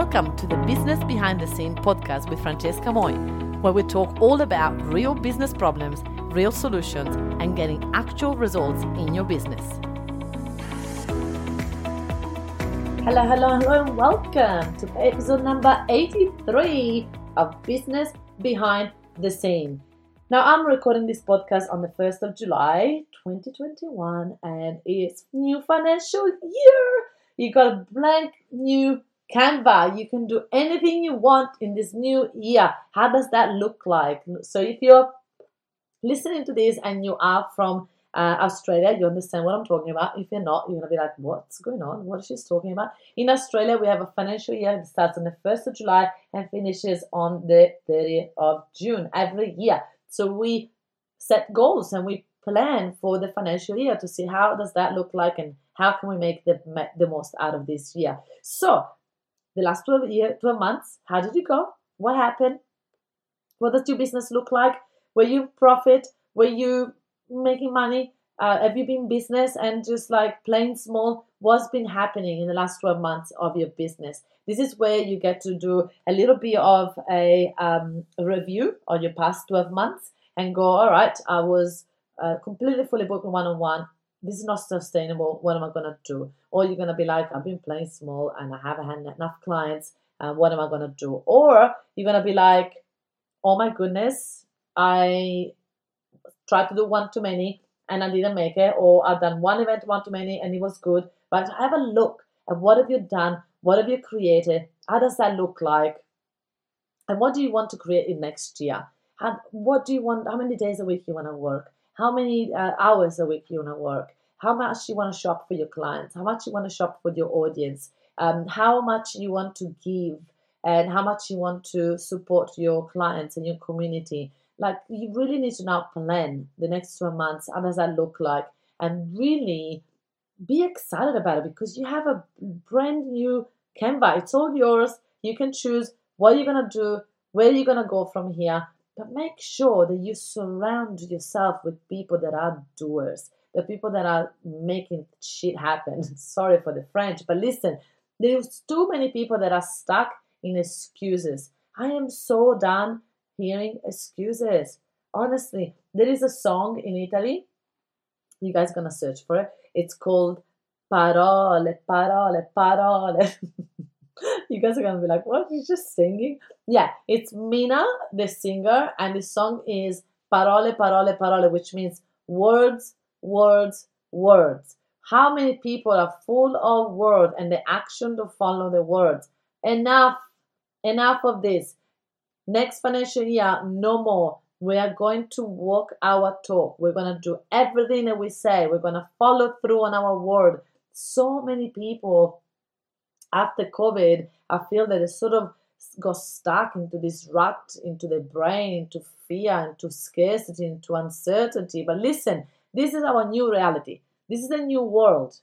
Welcome to the Business Behind the Scene podcast with Francesca Moy, where we talk all about real business problems, real solutions, and getting actual results in your business. Hello, and welcome to episode number 83 of Business Behind the Scene. Now, I'm recording this podcast on the 1st of July, 2021, and it's new financial year. You got a blank new canvas. You can do anything you want in this new year. How does that look like? So if you're listening to this and you are from Australia, you understand what I'm talking about. If you're not, you're going to be like, what's going on? What is she talking about? In Australia, we have a financial year that starts on the 1st of July and finishes on the 30th of June every year. So we set goals and we plan for the financial year to see how does that look like and how can we make the most out of this year. So the last 12 months, how did you go? What happened? What does your business look like? Were you profit? Were you making money? Have you been business and just like plain small? What's been happening in the last 12 months of your business? This is where you get to do a little bit of a review on your past 12 months and go, all right, I was completely fully booked one-on-one. This is not sustainable. What am I going to do? Or you're going to be like, I've been playing small and I haven't had enough clients. What am I going to do? Or you're going to be like, oh my goodness, I tried to do one-to-many and I didn't make it. Or I've done one event one-to-many and it was good. But have a look at what have you done? What have you created? How does that look like? And what do you want to create in next year? What do you want? How many days a week you want to work? How many hours a week you want to work? How much you want to shop for your clients? How much you want to shop for your audience? How much you want to give? And how much you want to support your clients and your community? Like, you really need to now plan the next 12 months. How does that look like? And really be excited about it because you have a brand new canvas. It's all yours. You can choose what you're going to do, where you're going to go from here. But make sure that you surround yourself with people that are doers, the people that are making shit happen. Sorry for the French, but listen, there's too many people that are stuck in excuses. I am so done hearing excuses. Honestly, there is a song in Italy. You guys are going to search for it. It's called Parole, Parole, Parole. You guys are going to be like, what? He's just singing? Yeah, it's Mina, the singer, and the song is Parole, Parole, Parole, which means words, words, words. How many people are full of words and the action to follow the words? Enough of this. Next financial year, no more. We are going to walk our talk. We're going to do everything that we say. We're going to follow through on our word. So many people after COVID, I feel that it sort of got stuck into this rut, into the brain, into fear, into scarcity, into uncertainty. But listen, this is our new reality. This is a new world.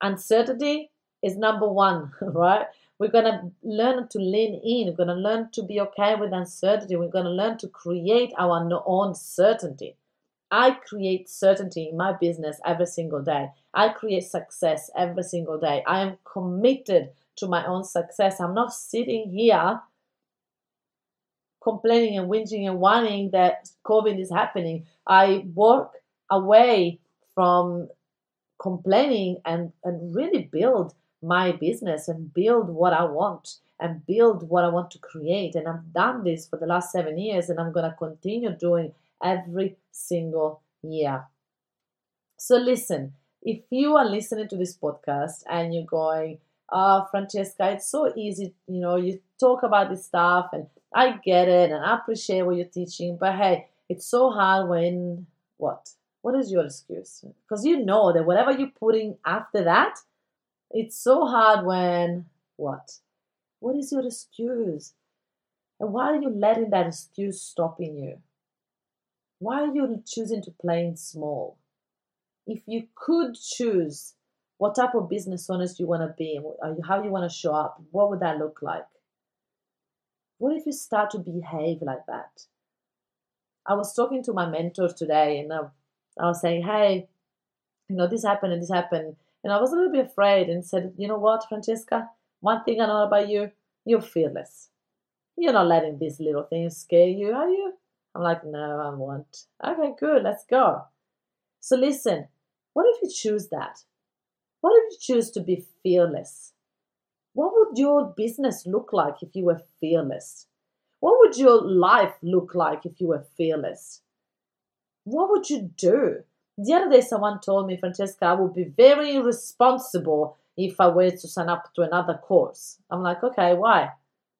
Uncertainty is number one, right? We're going to learn to lean in. We're going to learn to be okay with uncertainty. We're going to learn to create our own certainty. I create certainty in my business every single day. I create success every single day. I am committed to my own success. I'm not sitting here complaining and whinging and whining that COVID is happening. I work away from complaining and really build my business and build what I want and build what I want to create. And I've done this for the last 7 years and I'm going to continue doing every single year. So listen, if you are listening to this podcast and you're going, Francesca, it's so easy, you know, you talk about this stuff and I get it and I appreciate what you're teaching, but hey, it's so hard when, what is your excuse? Because you know that whatever you're putting after that, it's so hard when, what is your excuse? And why are you letting that excuse stop in you? Why are you choosing to play small? If you could choose what type of business owners you want to be, how you want to show up, what would that look like? What if you start to behave like that? I was talking to my mentor today and I was saying, hey, you know, this happened and this happened. And I was a little bit afraid and said, you know what, Francesca, one thing I know about you You're fearless. You're not letting these little things scare you, are you? I'm like, no, I won't. Okay, good, let's go. So listen, what if you choose that? What if you choose to be fearless? What would your business look like if you were fearless? What would your life look like if you were fearless? What would you do? The other day someone told me, Francesca, I would be very irresponsible if I were to sign up to another course. I'm like, okay, why?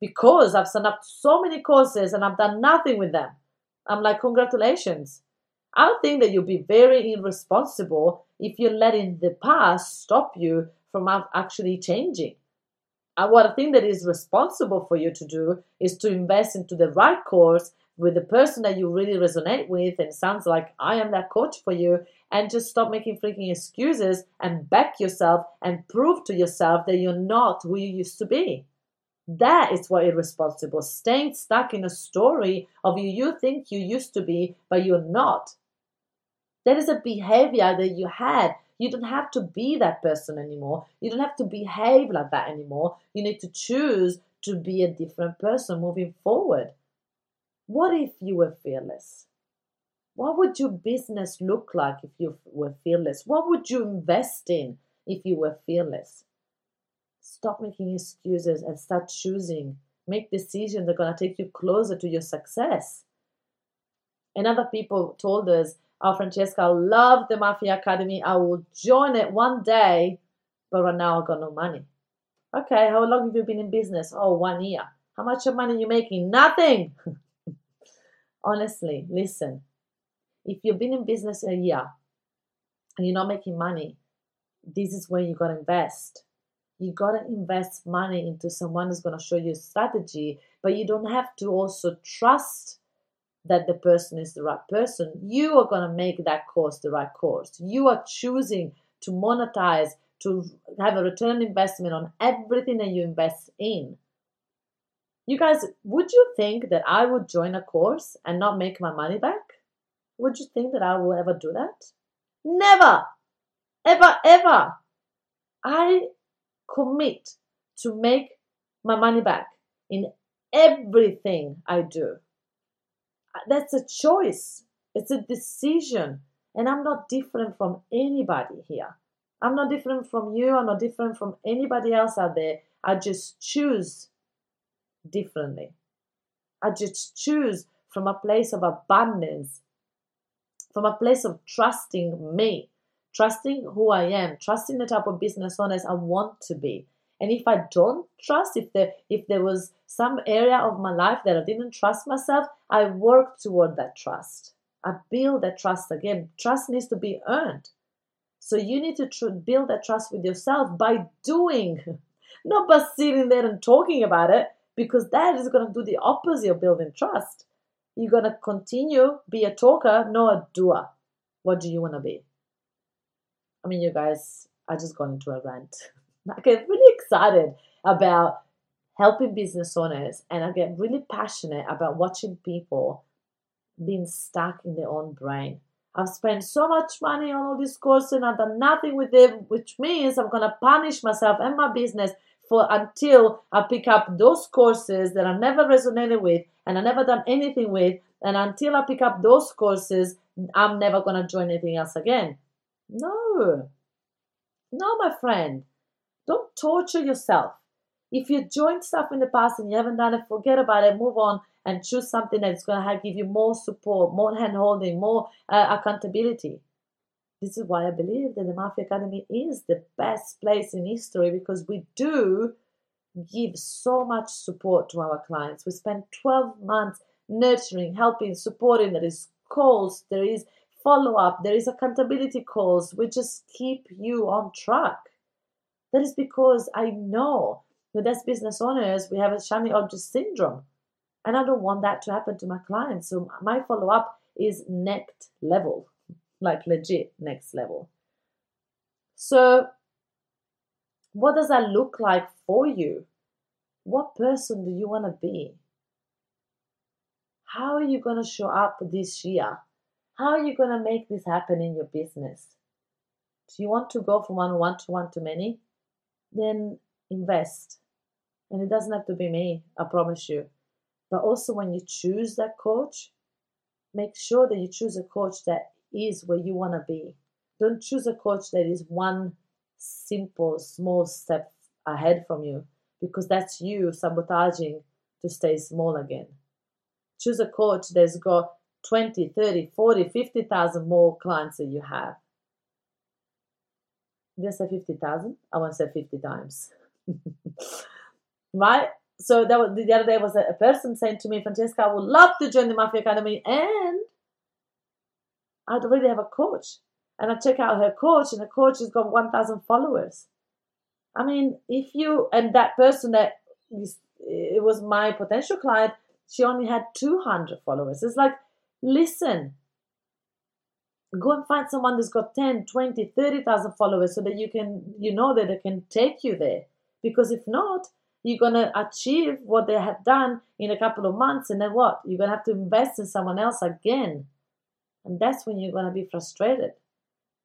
Because I've signed up to so many courses and I've done nothing with them. I'm like, congratulations. I think that you'll be very irresponsible if you're letting the past stop you from actually changing. And what I think that is responsible for you to do is to invest into the right course with the person that you really resonate with, and it sounds like I am that coach for you, and just stop making freaking excuses and back yourself and prove to yourself that you're not who you used to be. That is what irresponsible, staying stuck in a story of you think you used to be, but you're not. That is a behavior that you had. You don't have to be that person anymore. You don't have to behave like that anymore. You need to choose to be a different person moving forward. What if you were fearless? What would your business look like if you were fearless? What would you invest in if you were fearless? Stop making excuses and start choosing. Make decisions that are going to take you closer to your success. And other people told us, oh, Francesca, I love the Mafia Academy. I will join it one day, but right now I've got no money. Okay, how long have you been in business? Oh, 1 year. How much money are you making? Nothing. Honestly, listen, if you've been in business a year and you're not making money, this is where you got to invest. You got to invest money into someone who's going to show you a strategy, but you don't have to also trust that the person is the right person. You are going to make that course the right course. You are choosing to monetize, to have a return investment on everything that you invest in. You guys, would you think that I would join a course and not make my money back? Would you think that I will ever do that? Never, ever, ever. I commit to make my money back in everything I do. That's a choice. It's a decision. And I'm not different from anybody here. I'm not different from you. I'm not different from anybody else out there. I just choose differently. I just choose from a place of abundance, from a place of trusting me, trusting who I am, trusting the type of business owners I want to be. And if I don't trust, if there was some area of my life that I didn't trust myself, I work toward that trust. I build that trust again. Trust needs to be earned. So you need to build that trust with yourself by doing, not by sitting there and talking about it, because that is going to do the opposite of building trust. You're going to continue, be a talker, not a doer. What do you want to be? I mean, you guys, I just got into a rant. I get really excited about helping business owners, and I get really passionate about watching people being stuck in their own brain. I've spent so much money on all these courses and I've done nothing with them, which means I'm going to punish myself and my business for until I pick up those courses that I never resonated with and I never done anything with, and until I pick up those courses, I'm never going to join anything else again. No. No, my friend. Don't torture yourself. If you joined stuff in the past and you haven't done it, forget about it, move on, and choose something that's going to give you more support, more hand-holding, more accountability. This is why I believe that the Mafia Academy is the best place in history, because we do give so much support to our clients. We spend 12 months nurturing, helping, supporting. There is calls, there is follow-up, there is accountability calls. We just keep you on track. That is because I know that as business owners, we have a shiny object syndrome. And I don't want that to happen to my clients. So my follow-up is next level, like legit next level. So what does that look like for you? What person do you want to be? How are you going to show up this year? How are you going to make this happen in your business? Do you want to go from one-to-one to many? Then invest. And it doesn't have to be me, I promise you. But also when you choose that coach, make sure that you choose a coach that is where you want to be. Don't choose a coach that is one simple, small step ahead from you, because that's you sabotaging to stay small again. Choose a coach that's got 20, 30, 40, 50,000 more clients that you have. Did I say 50,000? I want to say 50 times. Right? So that was, the other day was a person saying to me, Francesca, I would love to join the Mafia Academy, and I'd already have a coach. And I check out her coach, and the coach has got 1,000 followers. I mean, if you, and that person that is, it was my potential client, she only had 200 followers. It's like, listen, go and find someone that's got 10, 20, 30,000 followers so that you can, you know, that they can take you there. Because if not, you're going to achieve what they have done in a couple of months, and then what? You're going to have to invest in someone else again. And that's when you're going to be frustrated.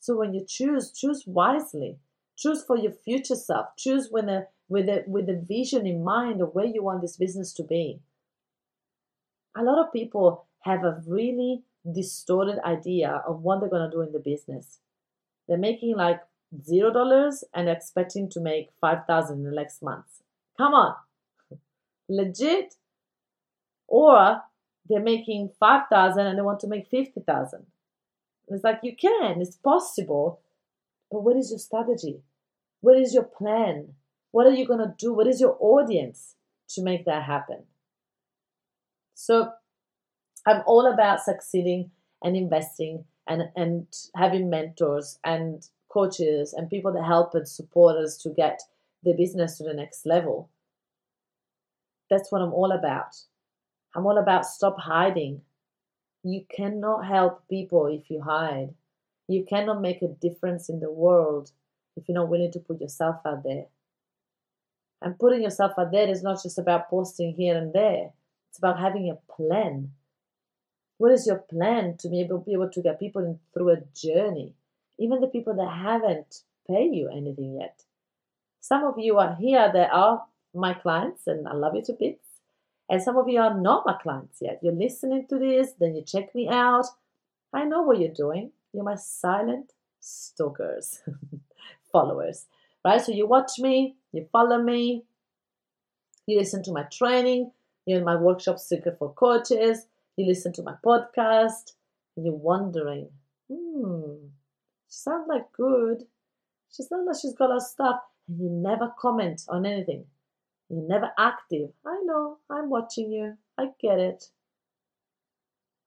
So when you choose, choose wisely. Choose for your future self. Choose with a vision in mind of where you want this business to be. A lot of people have a really distorted idea of what they're going to do in the business. They're making like $0 and expecting to make $5,000 in the next month. Come on. Legit. Or they're making $5,000 and they want to make $50,000. It's like, you can, it's possible. But what is your strategy? What is your plan? What are you going to do? What is your audience to make that happen? So I'm all about succeeding and investing and having mentors and coaches and people that help and support us to get the business to the next level. That's what I'm all about. I'm all about stop hiding. You cannot help people if you hide. You cannot make a difference in the world if you're not willing to put yourself out there. And putting yourself out there is not just about posting here and there. It's about having a plan. What is your plan to be able to get people through a journey? Even the people that haven't paid you anything yet. Some of you are here that are my clients, and I love you to bits. And some of you are not my clients yet. You're listening to this, then you check me out. I know what you're doing. You're my silent stalkers, followers, right? So you watch me, you follow me, you listen to my training, you're in my workshop Secret for Coaches, you listen to my podcast, and you're wondering, she sounds like good. She sounds like she's got her stuff. And you never comment on anything. You're never active. I know, I'm watching you. I get it.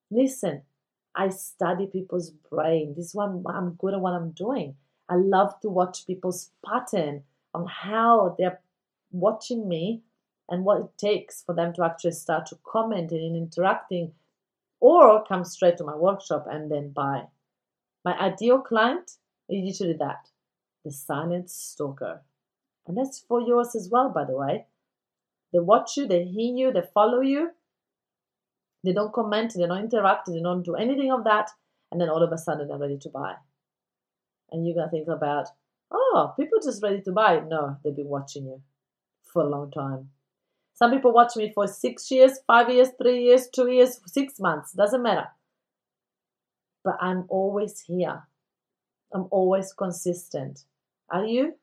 Listen. I study people's brain. This is why I'm good at what I'm doing. I love to watch people's pattern on how they're watching me and what it takes for them to actually start to comment and interacting, or come straight to my workshop and then buy. My ideal client is usually that, the silent stalker. And that's for yours as well, by the way. They watch you, they hear you, they follow you. They don't comment, they don't interact, they don't do anything of that. And then all of a sudden they're ready to buy. And you're going to think about, oh, people just ready to buy. No, they've been watching you for a long time. Some people watch me for 6 years, 5 years, 3 years, 2 years, 6 months. Doesn't matter. But I'm always here. I'm always consistent. Are you?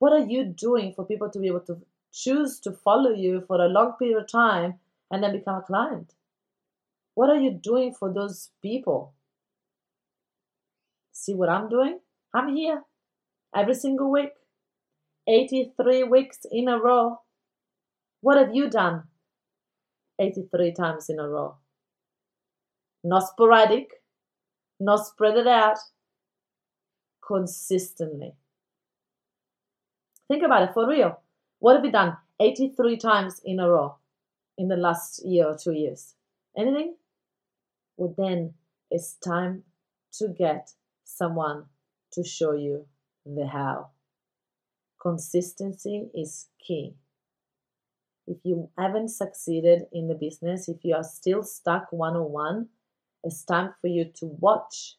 What are you doing for people to be able to choose to follow you for a long period of time and then become a client? What are you doing for those people? See what I'm doing? I'm here every single week, 83 weeks in a row. What have you done 83 times in a row? Not sporadic, not spread it out, consistently. Think about it for real. What have you done 83 times in a row in the last year or 2 years? Anything? Well, then it's time to get someone to show you the how. Consistency is key. If you haven't succeeded in the business, if you are still stuck one-on-one, it's time for you to watch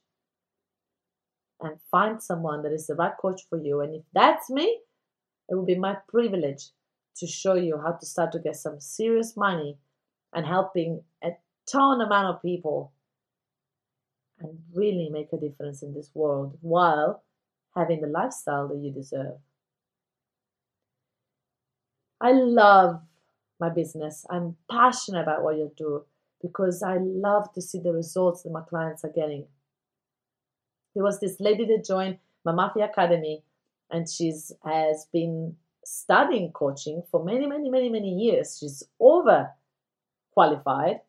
and find someone that is the right coach for you. And if that's me, It will be my privilege to show you how to start to get some serious money and helping a ton amount of people and really make a difference in this world while having the lifestyle that you deserve. I love my business. I'm passionate about what you do because I love to see the results that my clients are getting. There was this lady that joined my Mafia Academy, and she has been studying coaching for many years. She's over qualified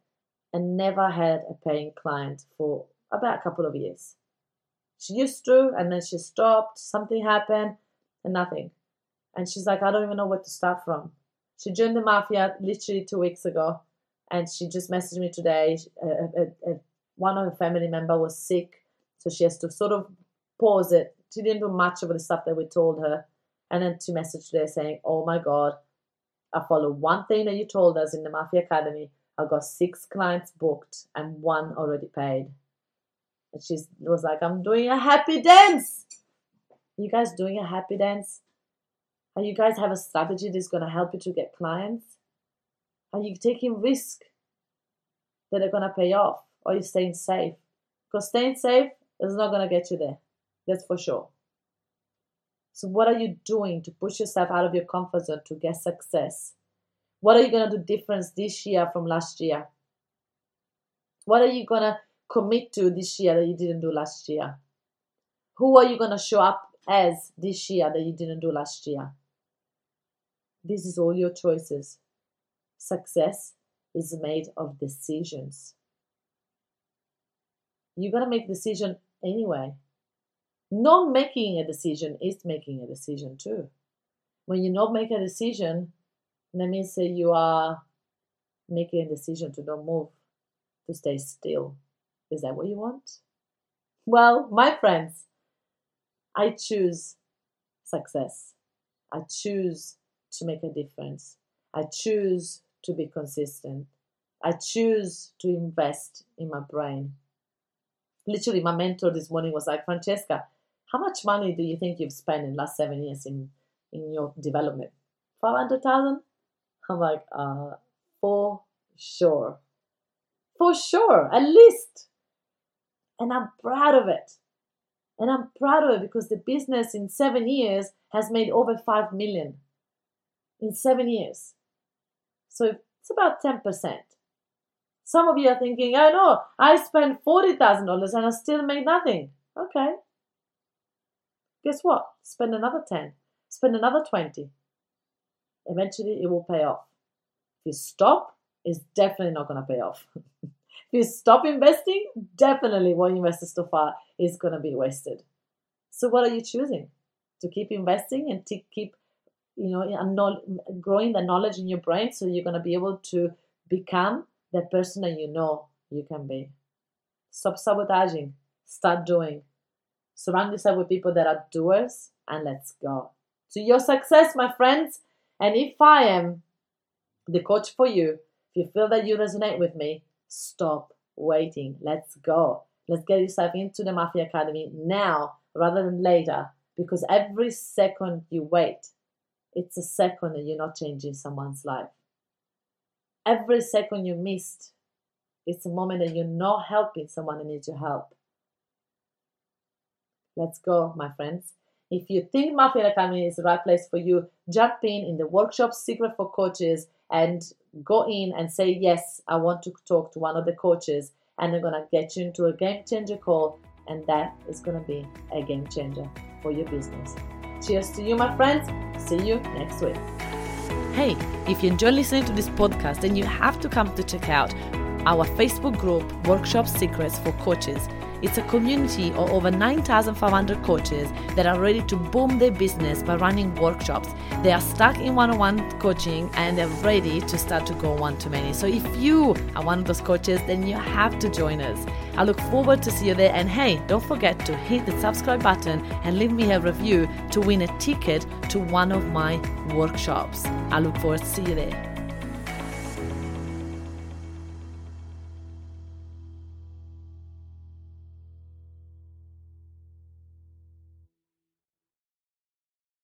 and never had a paying client for about a couple of years. She used to, and then she stopped, something happened, and nothing. And she's like, I don't even know where to start from. She joined the Mafia literally 2 weeks ago, and she just messaged me today. One of her family members was sick, so she has to sort of pause it. She didn't do much of the stuff that we told her. And then she messaged today saying, oh my God, I followed one thing that you told us in the Mafia Academy. I got 6 clients booked and 1 already paid. And she was like, I'm doing a happy dance. Are you guys doing a happy dance? Are you guys have a strategy that's going to help you to get clients? Are you taking risk that are going to pay off? Or are you staying safe? Because staying safe is not going to get you there. That's for sure. So what are you doing to push yourself out of your comfort zone to get success? What are you going to do different this year from last year? What are you going to commit to this year that you didn't do last year? Who are you going to show up as this year that you didn't do last year? This is all your choices. Success is made of decisions. You're going to make a decision anyway. Not making a decision is making a decision too. When you not make a decision, that means that you are making a decision to don't move, to stay still. Is that what you want? Well, my friends, I choose success. I choose to make a difference. I choose to be consistent. I choose to invest in my brain. Literally, my mentor this morning was like, Francesca, how much money do you think you've spent in the last 7 years in your development? 500,000? I'm like, for sure. For sure, at least. And I'm proud of it. And I'm proud of it because the business in 7 years has made over 5 million. In 7 years. So it's about 10%. Some of you are thinking, I know, I spent $40,000 and I still made nothing. Okay. Guess what? Spend another 10. Spend another 20. Eventually, it will pay off. If you stop, it's definitely not going to pay off. If you stop investing, definitely what you invested so far is going to be wasted. So what are you choosing? To keep investing and to keep, growing the knowledge in your brain so you're going to be able to become the person that you know you can be. Stop sabotaging. Start doing. Surround yourself with people that are doers, and let's go. To your success, my friends. And if I am the coach for you, if you feel that you resonate with me, stop waiting. Let's go. Let's get yourself into the Mafia Academy now rather than later, because every second you wait, it's a second that you're not changing someone's life. Every second you missed, it's a moment that you're not helping someone that needs your help. Let's go, my friends. If you think Mafia Academy is the right place for you, jump in the Workshop Secret for Coaches and go in and say, yes, I want to talk to one of the coaches, and they're going to get you into a game changer call, and that is going to be a game changer for your business. Cheers to you, my friends. See you next week. Hey, if you enjoy listening to this podcast, then you have to come to check out our Facebook group, Workshop Secrets for Coaches. It's a community of over 9,500 coaches that are ready to boom their business by running workshops. They are stuck in one-on-one coaching and they're ready to start to go one-to-many. So if you are one of those coaches, then you have to join us. I look forward to see you there. And hey, don't forget to hit the subscribe button and leave me a review to win a ticket to one of my workshops. I look forward to see you there.